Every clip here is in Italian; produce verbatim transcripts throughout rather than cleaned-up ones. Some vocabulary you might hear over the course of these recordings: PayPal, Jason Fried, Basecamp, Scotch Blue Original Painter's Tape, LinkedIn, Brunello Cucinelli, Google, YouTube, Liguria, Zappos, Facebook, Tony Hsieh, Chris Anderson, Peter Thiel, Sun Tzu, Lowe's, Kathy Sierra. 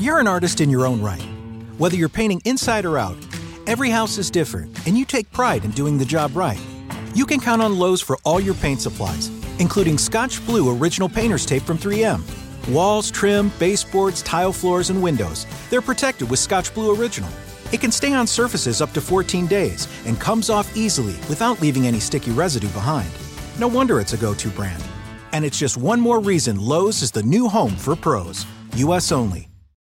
You're an artist in your own right. Whether you're painting inside or out, every house is different, and you take pride in doing the job right. You can count on Lowe's for all your paint supplies, including Scotch Blue Original Painter's Tape from three M. Walls, trim, baseboards, tile floors, and windows, they're protected with Scotch Blue Original. It can stay on surfaces up to fourteen days and comes off easily without leaving any sticky residue behind. No wonder it's a go-to brand. And it's just one more reason Lowe's is the new home for pros. U S only.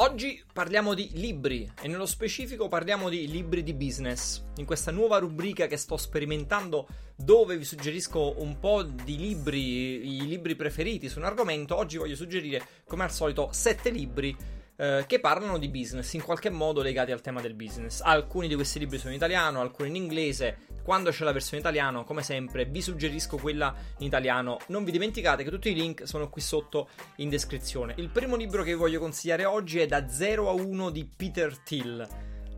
Oggi parliamo di libri e nello specifico parliamo di libri di business. In questa nuova rubrica che sto sperimentando, dove vi suggerisco un po' di libri, i libri preferiti su un argomento, oggi voglio suggerire, come al solito, sette libri eh, che parlano di business, in qualche modo legati al tema del business. Alcuni di questi libri sono in italiano, alcuni in inglese. Quando c'è la versione italiana, come sempre, vi suggerisco quella in italiano. Non vi dimenticate che tutti i link sono qui sotto in descrizione. Il primo libro che vi voglio consigliare oggi è Da zero a uno di Peter Thiel.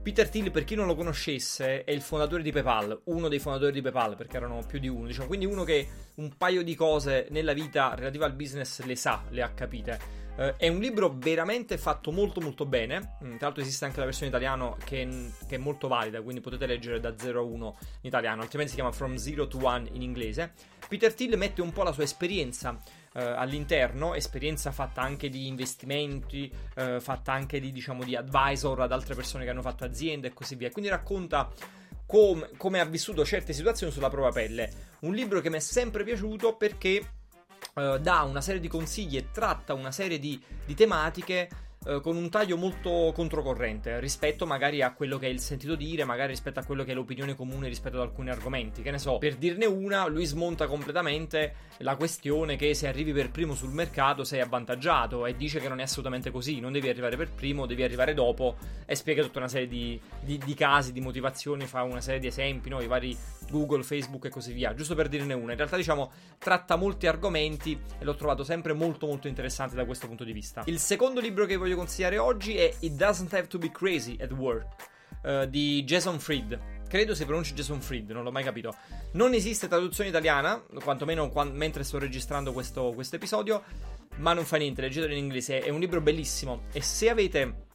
Peter Thiel, per chi non lo conoscesse, è il fondatore di PayPal, uno dei fondatori di PayPal, perché erano più di uno, diciamo, quindi uno che un paio di cose nella vita relativa al business le sa, le ha capite. Uh, è un libro veramente fatto molto molto bene. Mm, tra l'altro esiste anche la versione italiana che, che è molto valida, quindi potete leggere Da zero a uno in italiano, altrimenti si chiama From zero to one in inglese. Peter Thiel mette un po' la sua esperienza uh, all'interno, esperienza fatta anche di investimenti, uh, fatta anche di, diciamo, di advisor ad altre persone che hanno fatto aziende e così via, quindi racconta com- come ha vissuto certe situazioni sulla propria pelle. Un libro che mi è sempre piaciuto perché Uh, dà una serie di consigli e tratta una serie di, di tematiche uh, con un taglio molto controcorrente rispetto magari a quello che è il sentito dire, magari rispetto a quello che è l'opinione comune rispetto ad alcuni argomenti. Che ne so, per dirne una, lui smonta completamente la questione che se arrivi per primo sul mercato sei avvantaggiato e dice che non è assolutamente così, non devi arrivare per primo, devi arrivare dopo, e spiega tutta una serie di, di, di casi, di motivazioni, fa una serie di esempi, no? I vari Google, Facebook e così via, giusto per dirne una. In realtà, diciamo, tratta molti argomenti e l'ho trovato sempre molto molto interessante da questo punto di vista. Il secondo libro che voglio consigliare oggi è It Doesn't Have to Be Crazy at Work uh, di Jason Fried. Credo si pronunci Jason Fried, non l'ho mai capito. Non esiste traduzione italiana, quantomeno quando, mentre sto registrando questo episodio, ma non fa niente, leggetelo in inglese, è un libro bellissimo. E se avete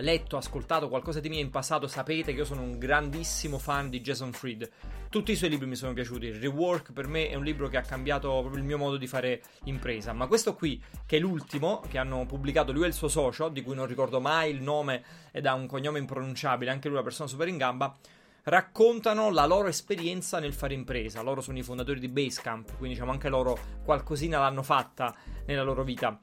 letto, ascoltato qualcosa di mio in passato, sapete che io sono un grandissimo fan di Jason Fried. Tutti i suoi libri mi sono piaciuti. Rework per me è un libro che ha cambiato proprio il mio modo di fare impresa, ma questo qui, che è l'ultimo che hanno pubblicato lui e il suo socio, di cui non ricordo mai il nome ed ha un cognome impronunciabile, anche lui una persona super in gamba, raccontano la loro esperienza nel fare impresa. Loro sono i fondatori di Basecamp, quindi diciamo anche loro qualcosina l'hanno fatta nella loro vita.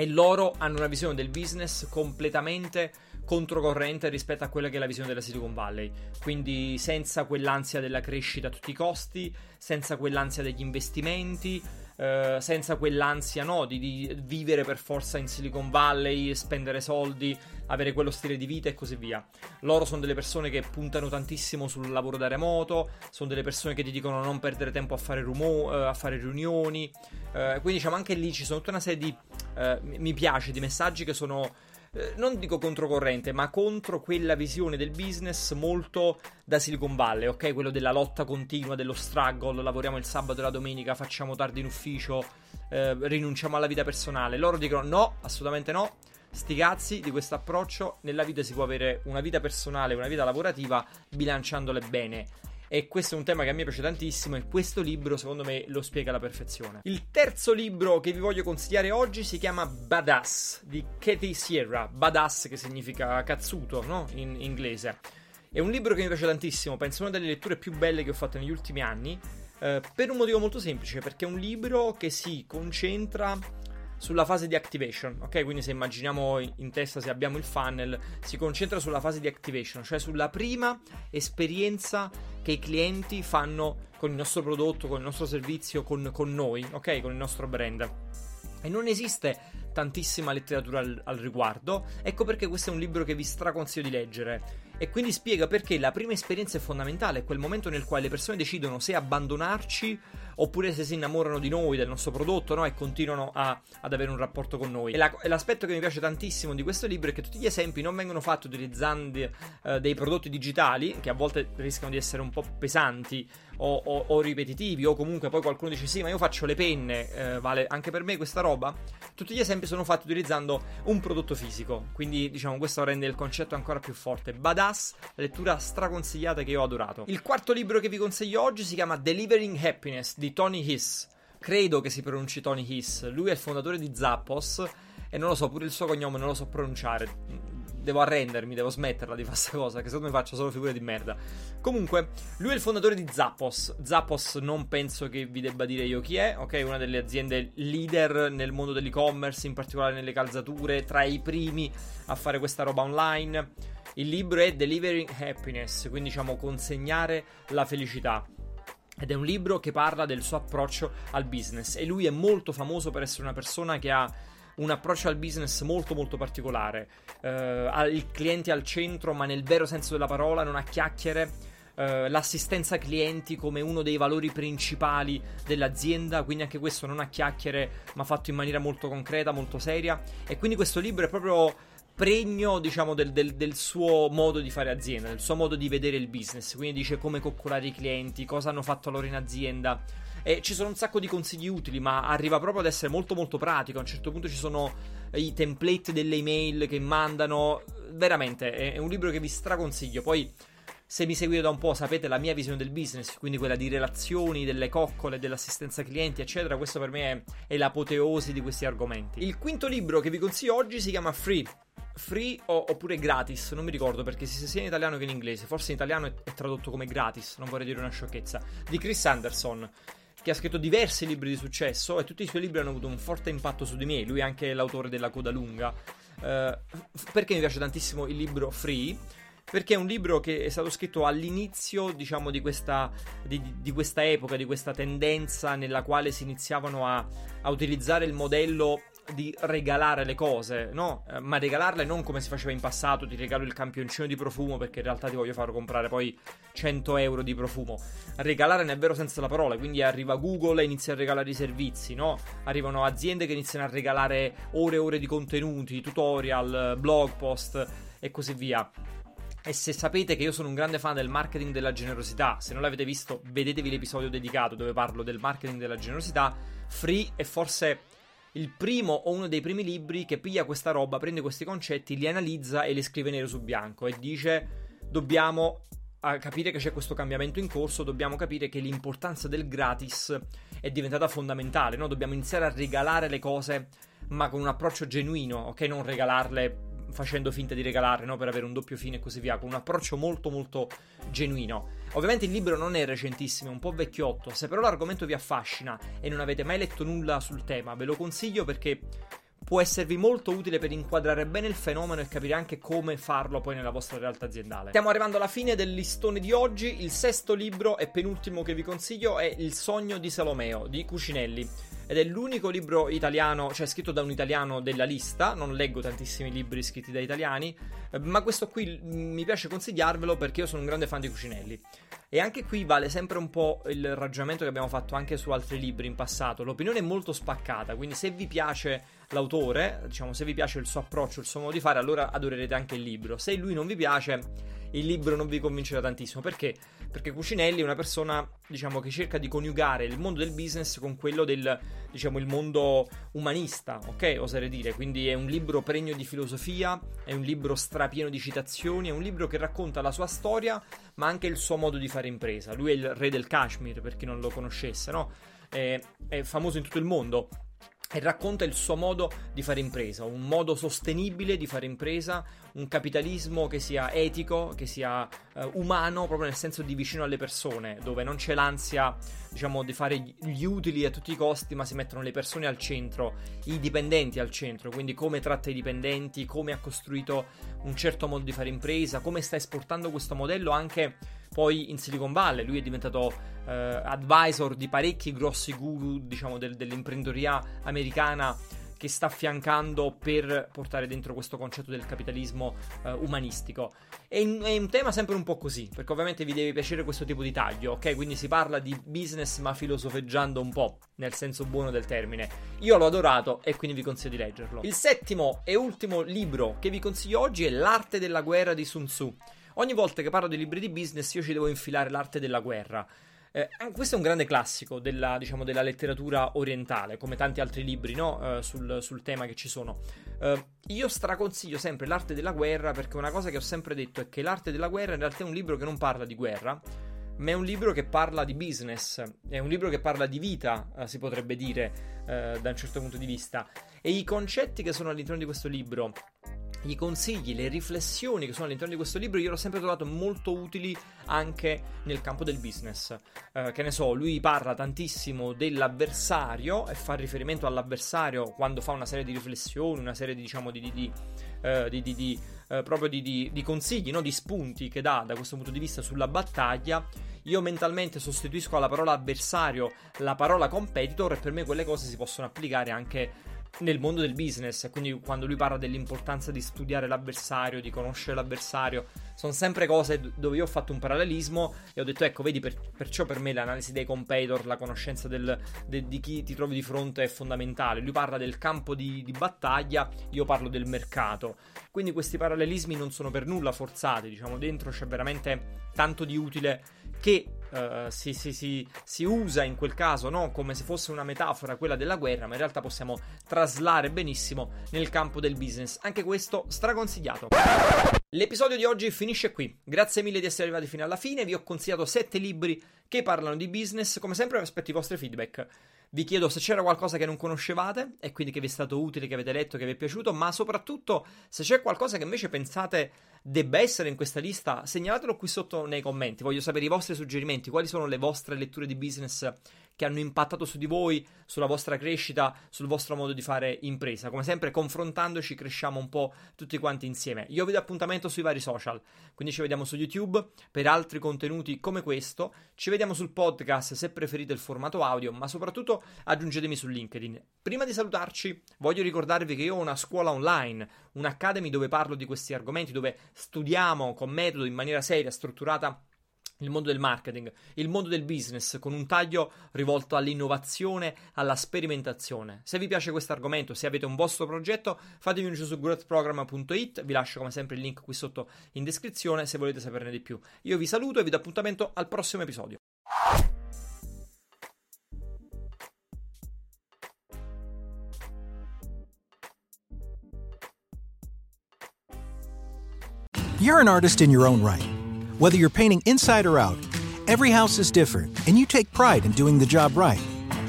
E loro hanno una visione del business completamente controcorrente rispetto a quella che è la visione della Silicon Valley. Quindi senza quell'ansia della crescita a tutti i costi, senza quell'ansia degli investimenti, eh, senza quell'ansia no, di, di vivere per forza in Silicon Valley, spendere soldi, avere quello stile di vita e così via. Loro sono delle persone che puntano tantissimo sul lavoro da remoto, sono delle persone che ti dicono non perdere tempo a fare, rumo- a fare riunioni. Eh, quindi diciamo anche lì ci sono tutta una serie di... Uh, mi piace, di messaggi che sono uh, non dico controcorrente, ma contro quella visione del business molto da Silicon Valley, ok? Quello della lotta continua, dello struggle, lavoriamo il sabato e la domenica, facciamo tardi in ufficio, uh, rinunciamo alla vita personale. Loro dicono no, assolutamente no, sti cazzi di questo approccio. Nella vita si può avere una vita personale e una vita lavorativa bilanciandole bene. E questo è un tema che a me piace tantissimo e questo libro secondo me lo spiega alla perfezione. Il terzo libro che vi voglio consigliare oggi si chiama Badass di Kathy Sierra. Badass, che significa cazzuto, no? In inglese. È un libro che mi piace tantissimo, penso una delle letture più belle che ho fatto negli ultimi anni, eh, per un motivo molto semplice, perché è un libro che si concentra sulla fase di activation, ok? Quindi se immaginiamo in testa, se abbiamo il funnel, si concentra sulla fase di activation, cioè sulla prima esperienza che i clienti fanno con il nostro prodotto, con il nostro servizio, con, con noi, ok? Con il nostro brand. E non esiste tantissima letteratura al, al riguardo, ecco perché questo è un libro che vi straconsiglio di leggere. E quindi spiega perché la prima esperienza è fondamentale, è quel momento nel quale le persone decidono se abbandonarci oppure se si innamorano di noi, del nostro prodotto, no? E continuano a, ad avere un rapporto con noi. E, la, e l'aspetto che mi piace tantissimo di questo libro è che tutti gli esempi non vengono fatti utilizzando eh, dei prodotti digitali, che a volte rischiano di essere un po' pesanti o, o, o ripetitivi, o comunque poi qualcuno dice sì ma io faccio le penne, eh, vale anche per me questa roba? Tutti gli esempi sono fatti utilizzando un prodotto fisico, quindi diciamo questo rende il concetto ancora più forte. Badate, la lettura straconsigliata che io ho adorato. Il quarto libro che vi consiglio oggi si chiama Delivering Happiness di Tony Hsieh. Credo che si pronunci Tony Hsieh. Lui è il fondatore di Zappos e non lo so, pure il suo cognome non lo so pronunciare. Devo arrendermi, devo smetterla di fare questa cosa, che secondo me faccio solo figure di merda. Comunque, lui è il fondatore di Zappos. Zappos non penso che vi debba dire io chi è, ok? Una delle aziende leader nel mondo dell'e-commerce, in particolare nelle calzature, tra i primi a fare questa roba online. Il libro è Delivering Happiness, quindi diciamo consegnare la felicità. Ed è un libro che parla del suo approccio al business e lui è molto famoso per essere una persona che ha un approccio al business molto molto particolare, uh, ha il cliente al centro, ma nel vero senso della parola, non a chiacchiere, uh, l'assistenza clienti come uno dei valori principali dell'azienda, quindi anche questo non a chiacchiere, ma fatto in maniera molto concreta, molto seria. E quindi questo libro è proprio pregno, diciamo, del, del, del suo modo di fare azienda, del suo modo di vedere il business. Quindi dice come coccolare i clienti, cosa hanno fatto loro in azienda. E ci sono un sacco di consigli utili, ma arriva proprio ad essere molto molto pratico. A un certo punto ci sono i template delle email che mandano. Veramente è un libro che vi straconsiglio. Poi, se mi seguite da un po', sapete la mia visione del business, quindi quella di relazioni, delle coccole, dell'assistenza clienti eccetera. Questo per me è, è l'apoteosi di questi argomenti. Il quinto libro che vi consiglio oggi si chiama Free Free o, oppure gratis, non mi ricordo perché sia in italiano che in inglese, forse in italiano è, è tradotto come gratis, non vorrei dire una sciocchezza, di Chris Anderson, che ha scritto diversi libri di successo e tutti i suoi libri hanno avuto un forte impatto su di me. Lui è anche l'autore della Coda Lunga. Eh, perché mi piace tantissimo il libro Free? Perché è un libro che è stato scritto all'inizio, diciamo, di questa, di, di questa epoca, di questa tendenza nella quale si iniziavano a, a utilizzare il modello di regalare le cose, no? Eh, ma regalarle non come si faceva in passato, ti regalo il campioncino di profumo perché in realtà ti voglio far comprare poi cento euro di profumo. Regalare nel vero senso della parola, quindi arriva Google e inizia a regalare i servizi, no? Arrivano aziende che iniziano a regalare ore e ore di contenuti, tutorial, blog post e così via. E se sapete che io sono un grande fan del marketing della generosità, se non l'avete visto vedetevi l'episodio dedicato dove parlo del marketing della generosità. Free è forse il primo o uno dei primi libri che piglia questa roba, prende questi concetti, li analizza e li scrive nero su bianco e dice dobbiamo capire che c'è questo cambiamento in corso, dobbiamo capire che l'importanza del gratis è diventata fondamentale, no? Dobbiamo iniziare a regalare le cose ma con un approccio genuino, ok? Non regalarle facendo finta di regalare, no? Per avere un doppio fine e così via, con un approccio molto molto genuino. Ovviamente il libro non è recentissimo, è un po' vecchiotto. Se però l'argomento vi affascina e non avete mai letto nulla sul tema, ve lo consiglio perché può esservi molto utile per inquadrare bene il fenomeno e capire anche come farlo poi nella vostra realtà aziendale. Stiamo arrivando alla fine del listone di oggi. Il sesto libro e penultimo che vi consiglio è Il sogno di Salomeo di Cucinelli. Ed è l'unico libro italiano, cioè scritto da un italiano della lista. Non leggo tantissimi libri scritti da italiani, ma questo qui mi piace consigliarvelo perché io sono un grande fan di Cucinelli. E anche qui vale sempre un po' il ragionamento che abbiamo fatto anche su altri libri in passato. L'opinione è molto spaccata, quindi se vi piace l'autore, diciamo se vi piace il suo approccio, il suo modo di fare, allora adorerete anche il libro. Se lui non vi piace, il libro non vi convincerà tantissimo. Perché? Perché Cucinelli è una persona, diciamo, che cerca di coniugare il mondo del business con quello del, diciamo, il mondo umanista, ok? Oserei dire. Quindi è un libro pregno di filosofia, è un libro strapieno di citazioni, è un libro che racconta la sua storia, ma anche il suo modo di fare impresa. Lui è il re del Kashmir, per chi non lo conoscesse, no? È, è famoso in tutto il mondo. E racconta il suo modo di fare impresa, un modo sostenibile di fare impresa, un capitalismo che sia etico, che sia eh, umano, proprio nel senso di vicino alle persone, dove non c'è l'ansia, diciamo, di fare gli utili a tutti i costi, ma si mettono le persone al centro, i dipendenti al centro, quindi come tratta i dipendenti, come ha costruito un certo modo di fare impresa, come sta esportando questo modello anche poi in Silicon Valley. Lui è diventato eh, advisor di parecchi grossi guru, diciamo, del, dell'imprenditoria americana che sta affiancando per portare dentro questo concetto del capitalismo eh, umanistico. È un, è un tema sempre un po' così, perché ovviamente vi deve piacere questo tipo di taglio, ok? Quindi si parla di business ma filosofeggiando un po', nel senso buono del termine. Io l'ho adorato e quindi vi consiglio di leggerlo. Il settimo e ultimo libro che vi consiglio oggi è L'arte della guerra di Sun Tzu. Ogni volta che parlo di libri di business io ci devo infilare l'arte della guerra. Eh, questo è un grande classico della, diciamo, della letteratura orientale, come tanti altri libri, no? Eh, sul, sul tema che ci sono. Eh, io straconsiglio sempre l'arte della guerra, perché una cosa che ho sempre detto è che l'arte della guerra in realtà è un libro che non parla di guerra, ma è un libro che parla di business, è un libro che parla di vita, eh, si potrebbe dire, eh, da un certo punto di vista. E i concetti che sono all'interno di questo libro, i consigli, le riflessioni che sono all'interno di questo libro, io l'ho sempre trovato molto utili anche nel campo del business. Eh, che ne so, lui parla tantissimo dell'avversario e fa riferimento all'avversario quando fa una serie di riflessioni, una serie di, diciamo, di, di, di, eh, di, di, di eh, proprio di, di, di consigli, no? Di spunti che dà da questo punto di vista sulla battaglia. Io mentalmente sostituisco alla parola avversario la parola competitor, e per me quelle cose si possono applicare anche nel mondo del business. Quindi quando lui parla dell'importanza di studiare l'avversario, di conoscere l'avversario, sono sempre cose dove io ho fatto un parallelismo e ho detto, ecco, vedi, per, perciò per me l'analisi dei competitor, la conoscenza del, de, di chi ti trovi di fronte è fondamentale. Lui parla del campo di, di battaglia, io parlo del mercato. Quindi questi parallelismi non sono per nulla forzati, diciamo, dentro c'è veramente tanto di utile che uh, si, si, si, si usa in quel caso, no? Come se fosse una metafora quella della guerra, ma in realtà possiamo traslare benissimo nel campo del business. Anche questo straconsigliato. L'episodio di oggi finisce qui. Grazie mille di essere arrivati fino alla fine. Vi ho consigliato sette libri che parlano di business. Come sempre aspetto i vostri feedback. Vi chiedo se c'era qualcosa che non conoscevate e quindi che vi è stato utile, che avete letto, che vi è piaciuto, ma soprattutto se c'è qualcosa che invece pensate debba essere in questa lista, segnalatelo qui sotto nei commenti. Voglio sapere i vostri suggerimenti, quali sono le vostre letture di business che hanno impattato su di voi, sulla vostra crescita, sul vostro modo di fare impresa. Come sempre, confrontandoci cresciamo un po' tutti quanti insieme. Io vi do appuntamento sui vari social, quindi ci vediamo su YouTube per altri contenuti come questo, ci vediamo sul podcast se preferite il formato audio, ma soprattutto aggiungetemi su LinkedIn. Prima di salutarci voglio ricordarvi che io ho una scuola online, un'academy dove parlo di questi argomenti, dove studiamo con metodo, in maniera seria, strutturata, il mondo del marketing, il mondo del business, con un taglio rivolto all'innovazione, alla sperimentazione. Se vi piace questo argomento, se avete un vostro progetto, fatemi un giro su growth program punto it, vi lascio come sempre il link qui sotto in descrizione se volete saperne di più. Io vi saluto e vi do appuntamento al prossimo episodio. You're an artist in your own right. Whether you're painting inside or out, every house is different, and you take pride in doing the job right.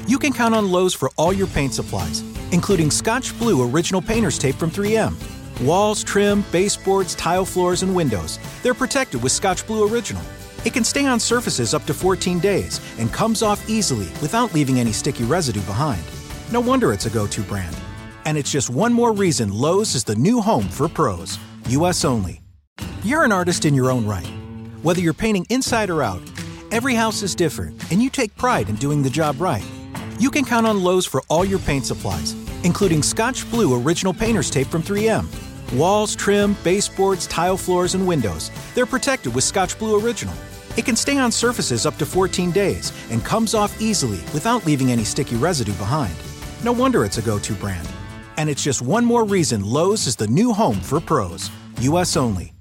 You can count on Lowe's for all your paint supplies, including Scotch Blue Original Painter's Tape from three M. Walls, trim, baseboards, tile floors, and windows, they're protected with Scotch Blue Original. It can stay on surfaces up to fourteen days and comes off easily without leaving any sticky residue behind. No wonder it's a go-to brand. And it's just one more reason Lowe's is the new home for pros. U S only. You're an artist in your own right. Whether you're painting inside or out, every house is different, and you take pride in doing the job right. You can count on Lowe's for all your paint supplies, including Scotch Blue Original Painter's Tape from three M. Walls, trim, baseboards, tile floors, and windows, they're protected with Scotch Blue Original. It can stay on surfaces up to fourteen days and comes off easily without leaving any sticky residue behind. No wonder it's a go-to brand. And it's just one more reason Lowe's is the new home for pros. U S only.